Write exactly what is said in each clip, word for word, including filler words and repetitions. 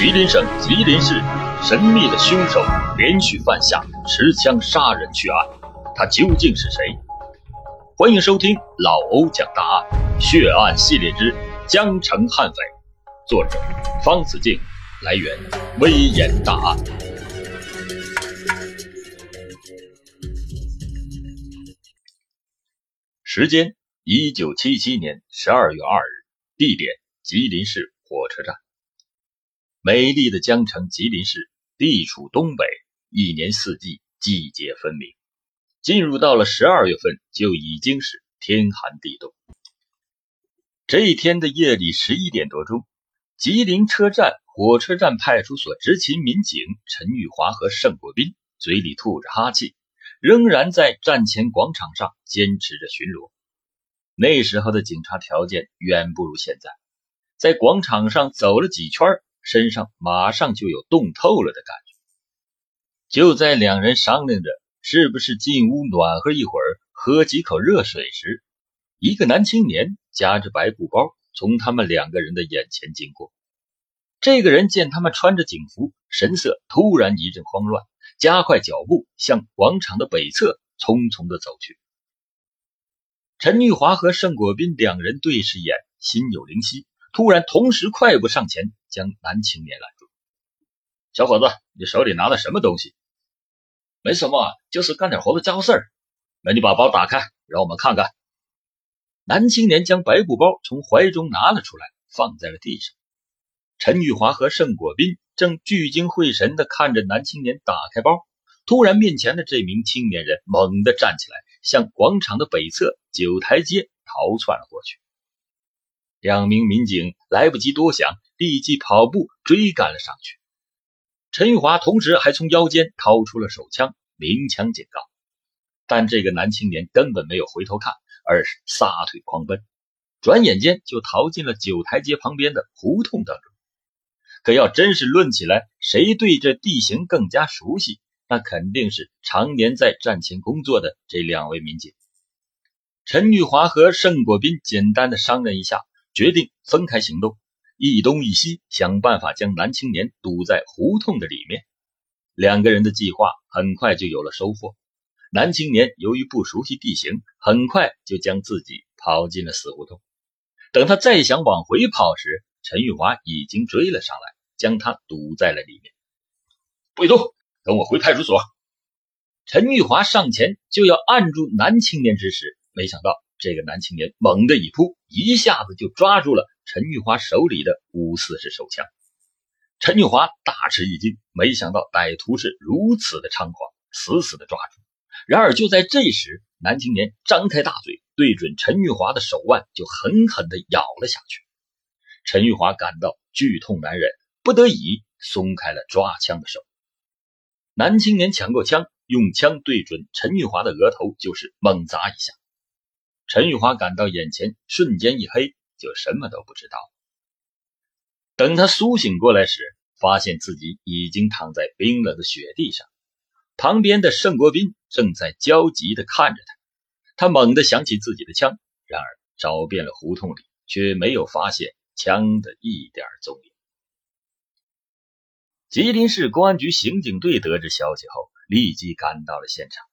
吉林省吉林市神秘的凶手连续犯下持枪杀人血案，他究竟是谁？欢迎收听老欧讲大案血案系列之江城悍匪，作者方子敬，来源微言大案。时间一九七七年十二月二日，地点吉林市火车站。美丽的江城吉林市地处东北，一年四季季节分明，进入到了十二月份就已经是天寒地冻。这一天的夜里十一点多钟，吉林车站火车站派出所执勤民警陈玉华和盛国斌嘴里吐着哈气，仍然在站前广场上坚持着巡逻。那时候的警察条件远不如现在，在广场上走了几圈，身上马上就有冻透了的感觉。就在两人商量着是不是进屋暖和一会儿，喝几口热水时，一个男青年夹着白布包从他们两个人的眼前经过。这个人见他们穿着警服，神色突然一阵慌乱，加快脚步向广场的北侧匆匆地走去。陈玉华和盛国斌两人对视一眼，心有灵犀，突然同时快步上前，将男青年拦住。小伙子，你手里拿的什么东西？没什么，就是干点活的家伙事儿。那你把包打开，让我们看看。男青年将白布包从怀中拿了出来，放在了地上。陈玉华和盛果斌正聚精会神地看着男青年打开包，突然面前的这名青年人猛地站起来，向广场的北侧九台阶逃窜了过去。两名民警来不及多想，立即跑步追赶了上去。陈玉华同时还从腰间掏出了手枪，鸣枪警告，但这个男青年根本没有回头看，而是撒腿狂奔，转眼间就逃进了九台街旁边的胡同当中。可要真是论起来，谁对这地形更加熟悉，那肯定是常年在战前工作的这两位民警。陈玉华和盛国斌简单的商量一下，决定分开行动，一东一西想办法将男青年堵在胡同的里面。两个人的计划很快就有了收获，男青年由于不熟悉地形，很快就将自己跑进了死胡同。等他再想往回跑时，陈玉华已经追了上来，将他堵在了里面。不许动，跟我回派出所。陈玉华上前就要按住男青年之时，没想到这个男青年猛地一扑，一下子就抓住了陈玉华手里的五四式手枪。陈玉华大吃一惊，没想到歹徒是如此的猖狂，死死的抓住。然而就在这时，男青年张开大嘴，对准陈玉华的手腕就狠狠地咬了下去。陈玉华感到剧痛难忍，不得已松开了抓枪的手。男青年抢过枪，用枪对准陈玉华的额头就是猛砸一下。陈玉华感到眼前瞬间一黑，就什么都不知道。等他苏醒过来时，发现自己已经躺在冰冷的雪地上，旁边的盛国斌正在焦急地看着他。他猛地想起自己的枪，然而找遍了胡同里，却没有发现枪的一点踪影。吉林市公安局刑警队得知消息后，立即赶到了现场。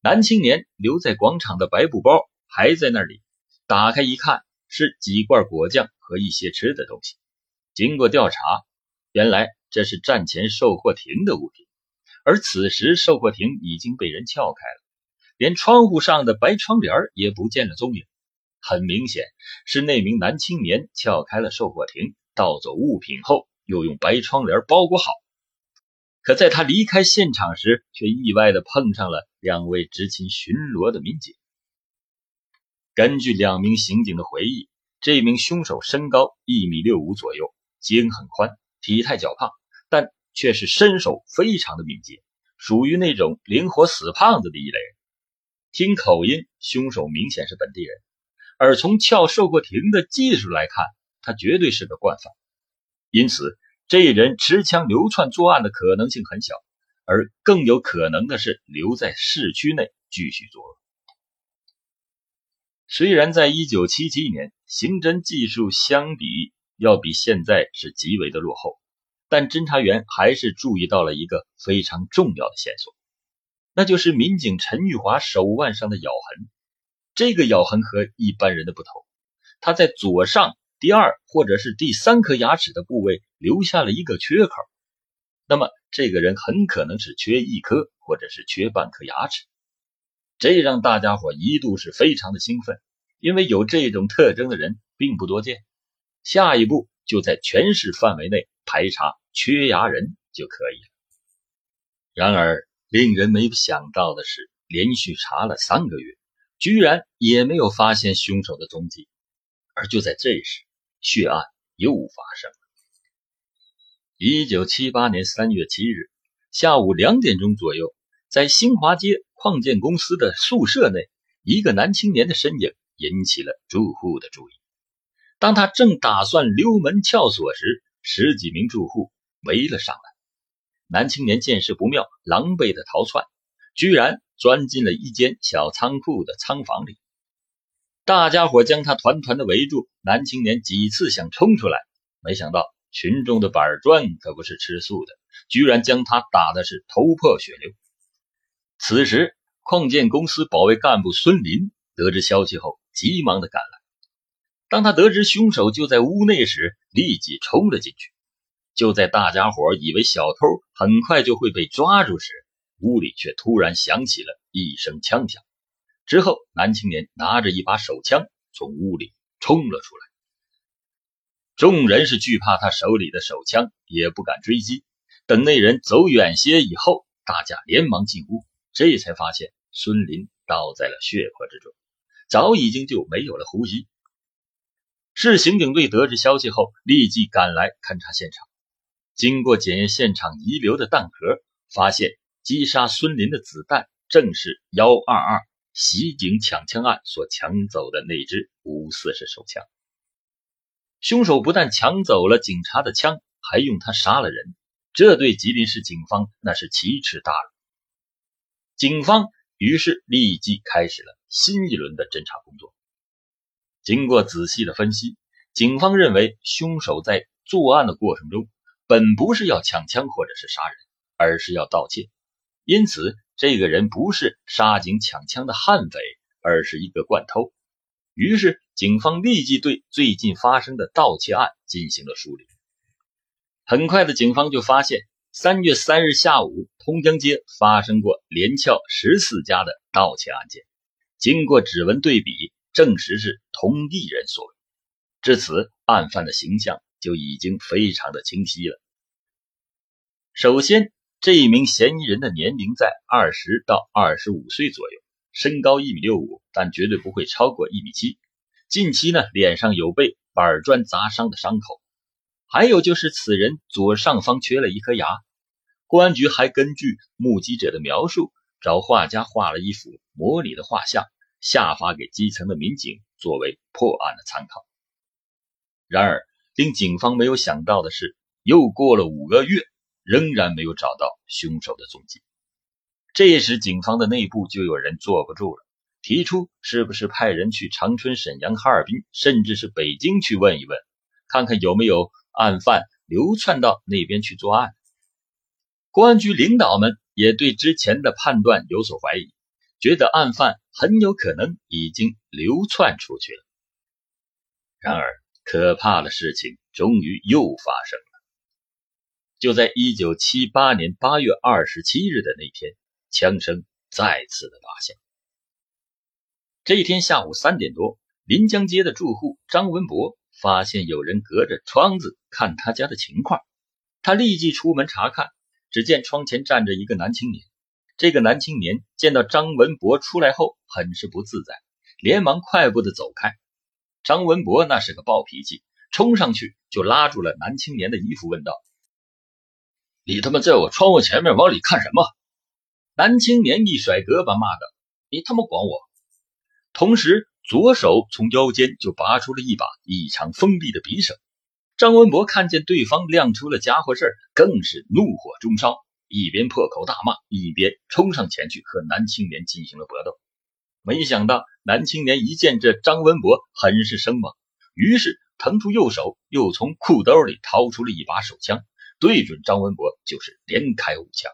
男青年留在广场的白布包还在那里，打开一看，是几罐果酱和一些吃的东西。经过调查，原来这是战前售货亭的物品，而此时售货亭已经被人撬开了，连窗户上的白窗帘也不见了踪影。很明显，是那名男青年撬开了售货亭，盗走物品后又用白窗帘包裹好。可在他离开现场时，却意外地碰上了两位执勤巡逻的民警。根据两名刑警的回忆，这名凶手身高一米六五左右，肩很宽，体态较胖，但却是身手非常的敏捷，属于那种灵活死胖子的一类人。听口音，凶手明显是本地人，而从撬售货亭的技术来看，他绝对是个惯犯。因此这人持枪流窜作案的可能性很小，而更有可能的是留在市区内继续作恶。虽然在一九七七年，刑侦技术相比要比现在是极为的落后，但侦查员还是注意到了一个非常重要的线索，那就是民警陈玉华手腕上的咬痕。这个咬痕和一般人的不同，他在左上第二或者是第三颗牙齿的部位留下了一个缺口，那么这个人很可能是缺一颗或者是缺半颗牙齿。这让大家伙一度是非常的兴奋，因为有这种特征的人并不多见。下一步就在全市范围内排查缺牙人就可以了。然而令人没想到的是，连续查了三个月，居然也没有发现凶手的踪迹。而就在这时，血案又发生了。一九七八年三月七日下午两点钟左右，在新华街矿建公司的宿舍内，一个男青年的身影引起了住户的注意。当他正打算溜门撬锁时，十几名住户围了上来。男青年见势不妙，狼狈的逃窜，居然钻进了一间小仓库的仓房里。大家伙将他团团的围住，男青年几次想冲出来，没想到群众的板砖可不是吃素的，居然将他打的是头破血流。此时矿建公司保卫干部孙林得知消息后，急忙的赶来。当他得知凶手就在屋内时，立即冲了进去。就在大家伙以为小偷很快就会被抓住时，屋里却突然响起了一声枪响。之后男青年拿着一把手枪从屋里冲了出来。众人是惧怕他手里的手枪，也不敢追击。等那人走远些以后，大家连忙进屋，这才发现孙林倒在了血泊之中，早已经就没有了呼吸。市刑警队得知消息后，立即赶来勘察现场。经过检验现场遗留的弹壳，发现击杀孙林的子弹正是一二二袭警抢枪案所抢走的那支五四式手枪。凶手不但抢走了警察的枪，还用它杀了人，这对吉林市警方那是奇耻大辱。警方于是立即开始了新一轮的侦查工作。经过仔细的分析，警方认为凶手在作案的过程中本不是要抢枪或者是杀人，而是要盗窃，因此这个人不是杀警抢枪的悍匪，而是一个惯偷。于是警方立即对最近发生的盗窃案进行了梳理。很快的，警方就发现三月三日下午通江街发生过连撬十四家的盗窃案件，经过指纹对比证实是同一人所为，至此案犯的形象就已经非常的清晰了。首先，这一名嫌疑人的年龄在二十到二十五岁左右，身高一米六五，但绝对不会超过一米七。近期呢，脸上有被板砖砸伤的伤口，还有就是此人左上方缺了一颗牙。公安局还根据目击者的描述，找画家画了一幅模拟的画像，下发给基层的民警作为破案的参考。然而令警方没有想到的是，又过了五个月，仍然没有找到凶手的踪迹。这时警方的内部就有人坐不住了，提出是不是派人去长春、沈阳、哈尔滨，甚至是北京去问一问，看看有没有案犯流窜到那边去作案。公安局领导们也对之前的判断有所怀疑，觉得案犯很有可能已经流窜出去了。然而可怕的事情终于又发生了。就在一九七八年八月二十七日的那天，枪声再次的发响。这一天下午三点多，临江街的住户张文博发现有人隔着窗子看他家的情况，他立即出门查看，只见窗前站着一个男青年。这个男青年见到张文博出来后，很是不自在，连忙快步的走开。张文博那是个暴脾气，冲上去就拉住了男青年的衣服，问道：你他妈在我窗户前面往里看什么？男青年一甩胳膊骂道：你他妈管我！同时左手从腰间就拔出了一把异常锋利的匕首。张文博看见对方亮出了家伙事儿，更是怒火中烧，一边破口大骂，一边冲上前去和男青年进行了搏斗。没想到男青年一见这张文博很是生猛，于是腾出右手，又从裤兜里掏出了一把手枪，对准张文博就是连开五枪。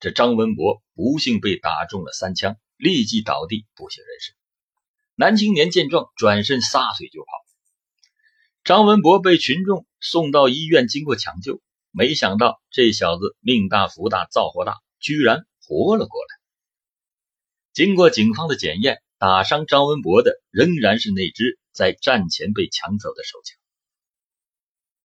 这张文博不幸被打中了三枪，立即倒地不省人事。男青年见状，转身撒腿就跑。张文博被群众送到医院经过抢救，没想到这小子命大福大造化大，居然活了过来。经过警方的检验，打伤张文博的仍然是那只在战前被抢走的手枪。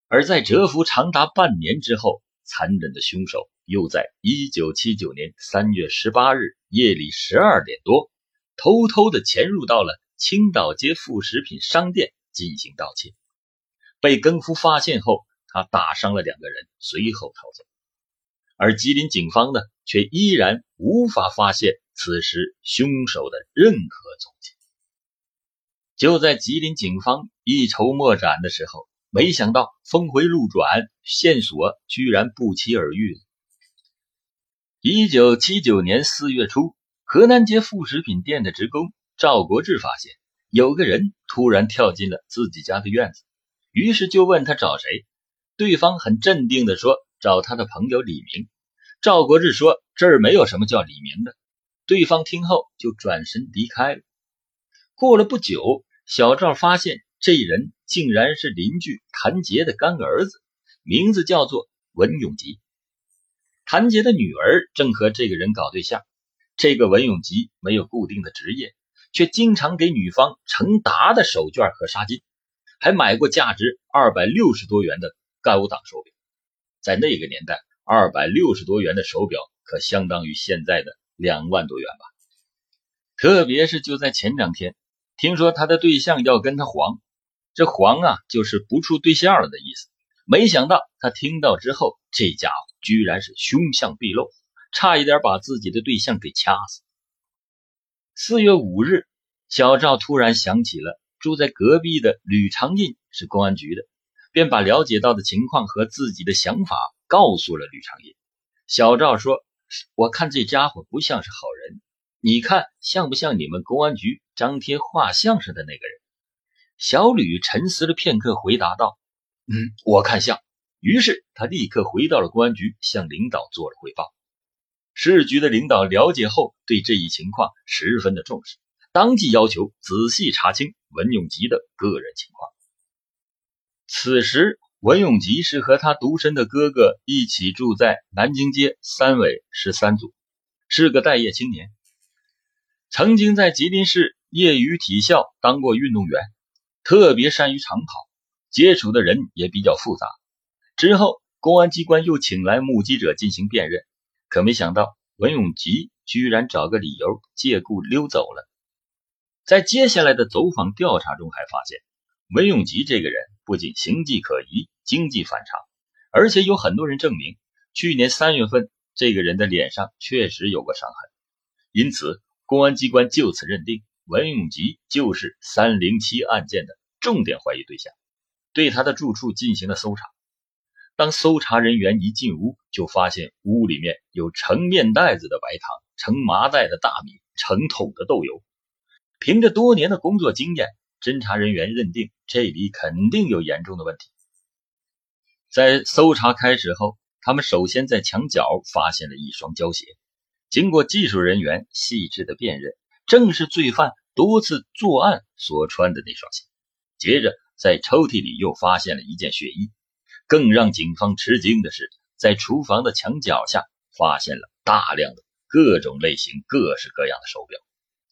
而在蛰伏长达半年之后，残忍的凶手又在一九七九年三月十八日夜里十二点多偷偷地潜入到了青岛街副食品商店进行盗窃。被更夫发现后，他打伤了两个人，随后逃走。而吉林警方呢，却依然无法发现此时凶手的任何踪迹。就在吉林警方一筹莫展的时候，没想到峰回路转，线索居然不期而遇了。一九七九年四月初，河南街副食品店的职工赵国志发现有个人突然跳进了自己家的院子，于是就问他找谁。对方很镇定地说找他的朋友李明。赵国志说这儿没有什么叫李明的。对方听后就转身离开了。过了不久，小赵发现这人竟然是邻居谭杰的干儿子，名字叫做文永吉。谭杰的女儿正和这个人搞对象，这个文永吉没有固定的职业，却经常给女方成沓的手绢和纱巾，还买过价值二百六十多元的高档手表。在那个年代，二百六十多元的手表可相当于现在的两万多元吧。特别是就在前两天，听说他的对象要跟他黄，这黄啊就是不处对象了的意思。没想到他听到之后，这家伙居然是凶相毕露，差一点把自己的对象给掐死。四月五日，小赵突然想起了住在隔壁的吕长印是公安局的，便把了解到的情况和自己的想法告诉了吕长印。小赵说，我看这家伙不像是好人，你看像不像你们公安局张贴画像似的那个人？小吕沉思了片刻，回答道，嗯，我看像。于是他立刻回到了公安局，向领导做了汇报。市局的领导了解后，对这一情况十分的重视，当即要求仔细查清文永吉的个人情况。此时文永吉是和他独身的哥哥一起住在南京街三委十三组，是个待业青年，曾经在吉林市业余体校当过运动员，特别善于长跑，接触的人也比较复杂。之后公安机关又请来目击者进行辨认，可没想到文永吉居然找个理由借故溜走了。在接下来的走访调查中还发现，文永吉这个人不仅形迹可疑，经济反常，而且有很多人证明去年三月份这个人的脸上确实有过伤痕。因此公安机关就此认定文永吉就是三零七案件的重点怀疑对象，对他的住处进行了搜查。当搜查人员一进屋，就发现屋里面有盛面袋子的白糖、盛麻袋的大米、盛桶的豆油。凭着多年的工作经验，侦查人员认定这里肯定有严重的问题。在搜查开始后，他们首先在墙角发现了一双胶鞋，经过技术人员细致的辨认，正是罪犯多次作案所穿的那双鞋。接着在抽屉里又发现了一件血衣，更让警方吃惊的是，在厨房的墙角下发现了大量的各种类型各式各样的手表，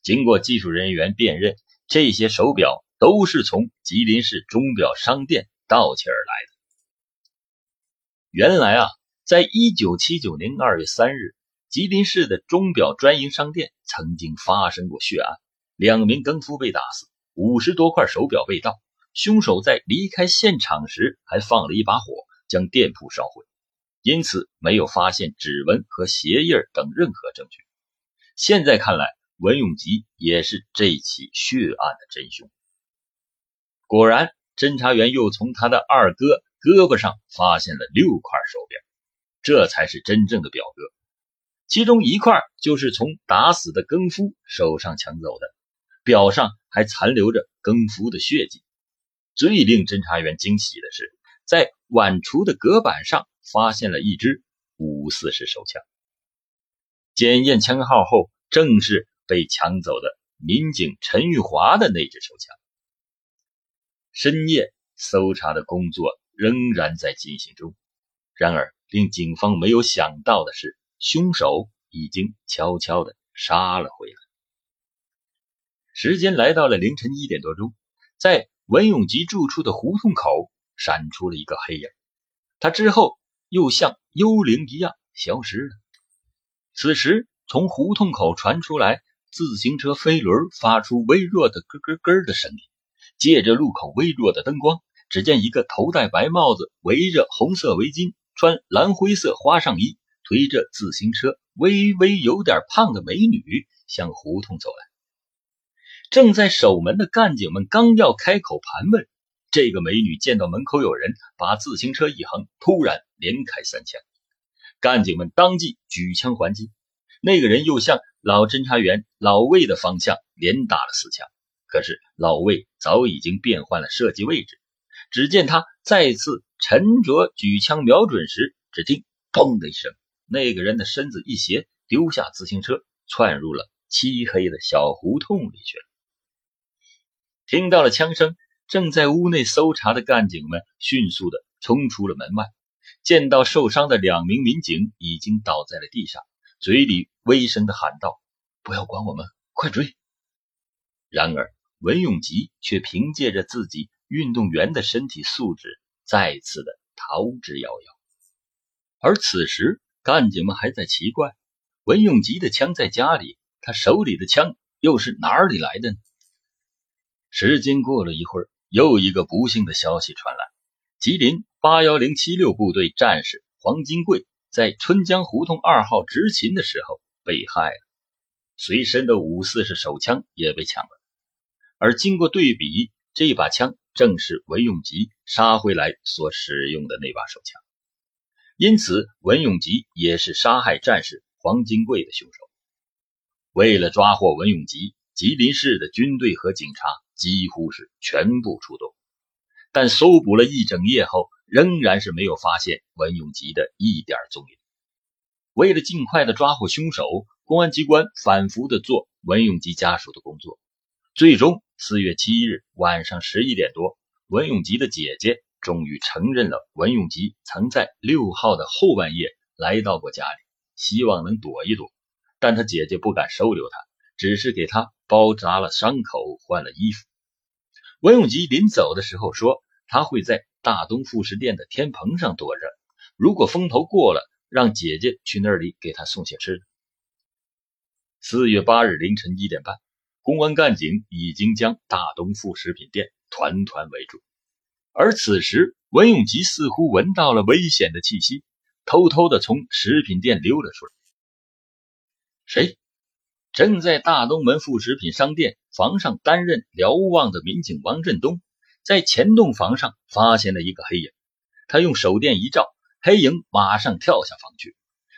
经过技术人员辨认，这些手表都是从吉林市钟表商店盗窃而来的。原来啊，在一九七九年二月三日，吉林市的钟表专营商店曾经发生过血案，两名更夫被打死，五十多块手表被盗，凶手在离开现场时还放了一把火，将店铺烧毁，因此没有发现指纹和鞋印等任何证据。现在看来，文永吉也是这起血案的真凶。果然，侦查员又从他的二哥胳膊上发现了六块手表，这才是真正的表哥。其中一块就是从打死的更夫手上抢走的，表上还残留着更夫的血迹。最令侦查员惊喜的是，在碗橱的隔板上发现了一支五四式手枪。检验枪号后，正是被抢走的民警陈玉华的那支手枪。深夜搜查的工作仍然在进行中，然而令警方没有想到的是，凶手已经悄悄地杀了回来。时间来到了凌晨一点多钟，在文永吉住处的胡同口闪出了一个黑影，他之后又像幽灵一样消失了。此时从胡同口传出来自行车飞轮发出微弱的咯咯咯的声音，借着路口微弱的灯光，只见一个头戴白帽子、围着红色围巾、穿蓝灰色花上衣、推着自行车、微微有点胖的美女向胡同走来。正在守门的干警们刚要开口盘问，这个美女见到门口有人，把自行车一横，突然连开三枪。干警们当即举枪还击，那个人又向老侦查员老魏的方向连打了四枪，可是老魏早已经变换了射击位置。只见他再次沉着举枪瞄准时，只听砰的一声，那个人的身子一斜，丢下自行车，窜入了漆黑的小胡同里去了。听到了枪声，正在屋内搜查的干警们迅速地冲出了门外，见到受伤的两名民警已经倒在了地上，嘴里微声地喊道：“不要管我们，快追！”然而文永吉却凭借着自己运动员的身体素质，再次的逃之夭夭。而此时干警们还在奇怪，文永吉的枪在家里，他手里的枪又是哪里来的呢？时间过了一会儿，又一个不幸的消息传来，吉林八一零七六部队战士黄金贵在春江胡同二号执勤的时候被害了，随身的五四式手枪也被抢了。而经过对比，这把枪正是文永吉杀回来所使用的那把手枪，因此文永吉也是杀害战士黄金贵的凶手。为了抓获文永吉，吉林市的军队和警察几乎是全部出动，但搜捕了一整夜后，仍然是没有发现文永吉的一点踪影。为了尽快的抓获凶手，公安机关反复的做文永吉家属的工作，最终四月七日晚上十一点多，文永吉的姐姐终于承认了文永吉曾在六号的后半夜来到过家里，希望能躲一躲，但他姐姐不敢收留他，只是给他包扎了伤口，换了衣服。文永吉临走的时候说，他会在大东副食店的天棚上躲着，如果风头过了，让姐姐去那里给他送些吃的。四月八日凌晨一点半，公安干警已经将大东副食品店团团围住，而此时文永吉似乎闻到了危险的气息，偷偷地从食品店溜了出来。谁？正在大东门副食品商店房上担任瞭望的民警王振东，在前栋房上发现了一个黑影，他用手电一照，黑影马上跳下房去，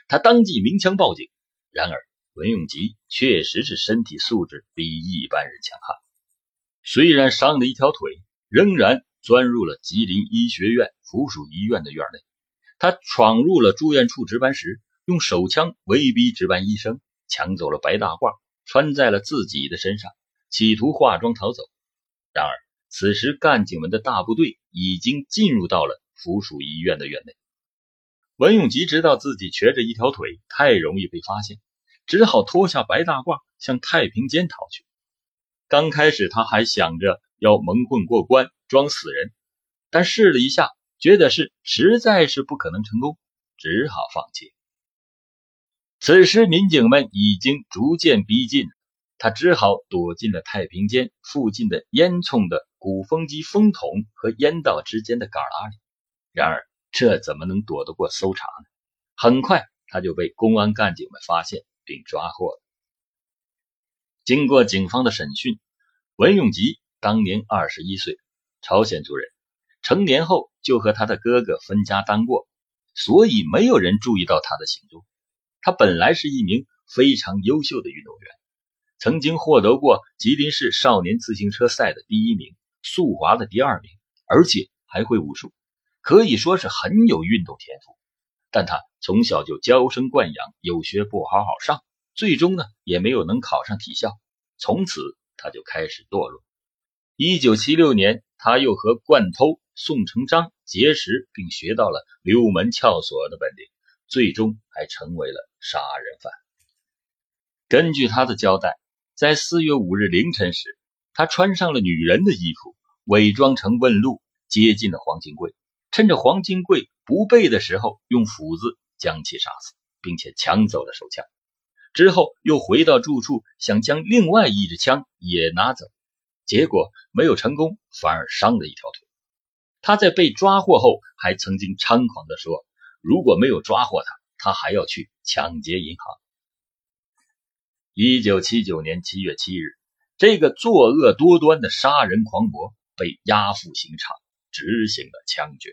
他当即鸣枪报警。然而文永吉确实是身体素质比一般人强悍，虽然伤了一条腿，仍然钻入了吉林医学院附属医院的院内。他闯入了住院处值班时，用手枪威逼值班医生，抢走了白大褂，穿在了自己的身上，企图化妆逃走。然而此时干警们的大部队已经进入到了附属医院的院内，文永吉知道自己瘸着一条腿太容易被发现，只好脱下白大褂向太平间逃去。刚开始他还想着要蒙混过关装死人，但试了一下，觉得是实在是不可能成功，只好放弃。此时民警们已经逐渐逼近，他只好躲进了太平间附近的烟囱的鼓风机风筒和烟道之间的旮旯里。然而这怎么能躲得过搜查呢？很快他就被公安干警们发现并抓获了。经过警方的审讯，文永吉当年二十一岁，朝鲜族人，成年后就和他的哥哥分家单过，所以没有人注意到他的行踪。他本来是一名非常优秀的运动员，曾经获得过吉林市少年自行车赛的第一名，速滑的第二名，而且还会武术，可以说是很有运动天赋，但他从小就娇生惯养，有学不好好上，最终呢也没有能考上体校，从此他就开始堕落。一九七六年，他又和贯偷、宋成章结识，并学到了溜门撬锁的本领，最终还成为了杀人犯。根据他的交代，在四月五日凌晨时，他穿上了女人的衣服，伪装成问路，接近了黄金贵，趁着黄金贵不备的时候，用斧子将其杀死，并且抢走了手枪。之后又回到住处，想将另外一支枪也拿走，结果没有成功，反而伤了一条腿。他在被抓获后还曾经猖狂地说，如果没有抓获他，他还要去抢劫银行。一九七九年七月七日，这个作恶多端的杀人狂魔被押赴刑场，执行了枪决。